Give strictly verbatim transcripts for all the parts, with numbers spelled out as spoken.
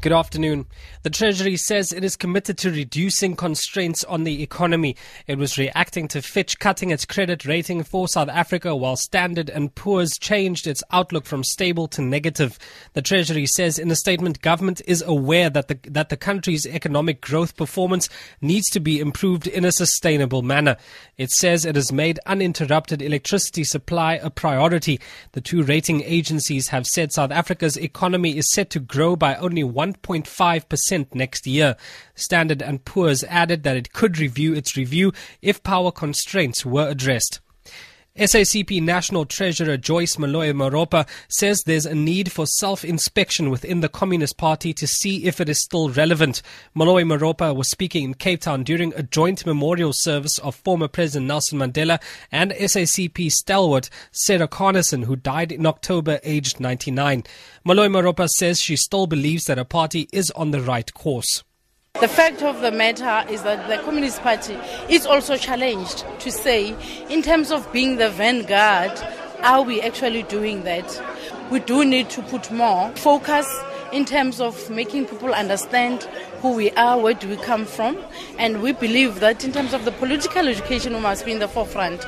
Good afternoon. The Treasury says it is committed to reducing constraints on the economy. It was reacting to Fitch cutting its credit rating for South Africa while Standard and Poor's changed its outlook from stable to negative. The Treasury says in a statement, government is aware that the, that the country's economic growth performance needs to be improved in a sustainable manner. It says it has made uninterrupted electricity supply a priority. The two rating agencies have said South Africa's economy is set to grow by only one. one point five percent next year. Standard and Poor's added that it could review its review if power constraints were addressed. S A C P National Treasurer Joyce Moloi-Moropa says there's a need for self-inspection within the Communist Party to see if it is still relevant. Moloi-Moropa was speaking in Cape Town during a joint memorial service of former President Nelson Mandela and S A C P stalwart Sarah Carneson, who died in October, aged ninety-nine. Moloi-Moropa says she still believes that her party is on the right course. The fact of the matter is that the Communist Party is also challenged to say, in terms of being the vanguard, are we actually doing that? We do need to put more focus in terms of making people understand who we are, where do we come from, and we believe that in terms of the political education, we must be in the forefront.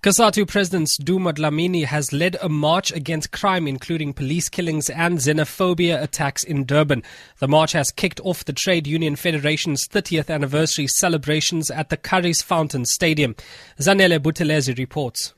COSATU President Dumo Dlamini has led a march against crime, including police killings and xenophobia attacks in Durban. The march has kicked off the Trade Union Federation's thirtieth anniversary celebrations at the Curries Fountain Stadium. Zanele Buthelezi reports.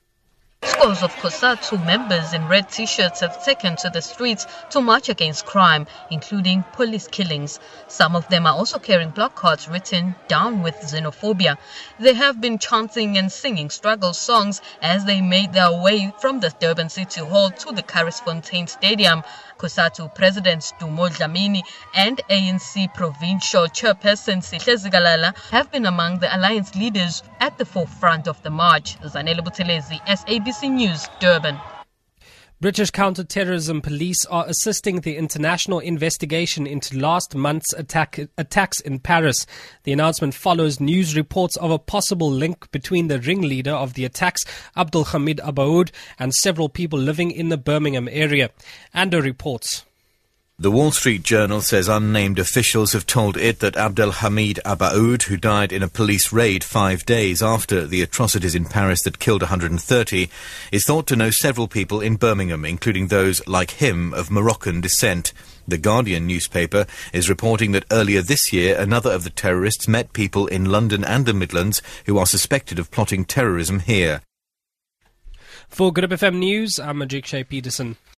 Scores of COSATU members in red t-shirts have taken to the streets to march against crime, including police killings. Some of them are also carrying placards written "Down with Xenophobia." They have been chanting and singing struggle songs as they made their way from the Durban City Hall to the Curries Fountain Stadium. COSATU President Dumo Dlamini and A N C Provincial Chairperson Sihle have been among the alliance leaders at the forefront of the march. Zanele Buthelezi, S A B C News, Durban. British counter-terrorism police are assisting the international investigation into last month's attack, attacks in Paris. The announcement follows news reports of a possible link between the ringleader of the attacks, Abdelhamid Abaaoud, and several people living in the Birmingham area. Ando reports. The Wall Street Journal says unnamed officials have told it that Abdelhamid Abaaoud, who died in a police raid five days after the atrocities in Paris that killed one hundred thirty, is thought to know several people in Birmingham, including those like him of Moroccan descent. The Guardian newspaper is reporting that earlier this year, another of the terrorists met people in London and the Midlands who are suspected of plotting terrorism here. For Good Up F M News, I'm Majik Shay Peterson.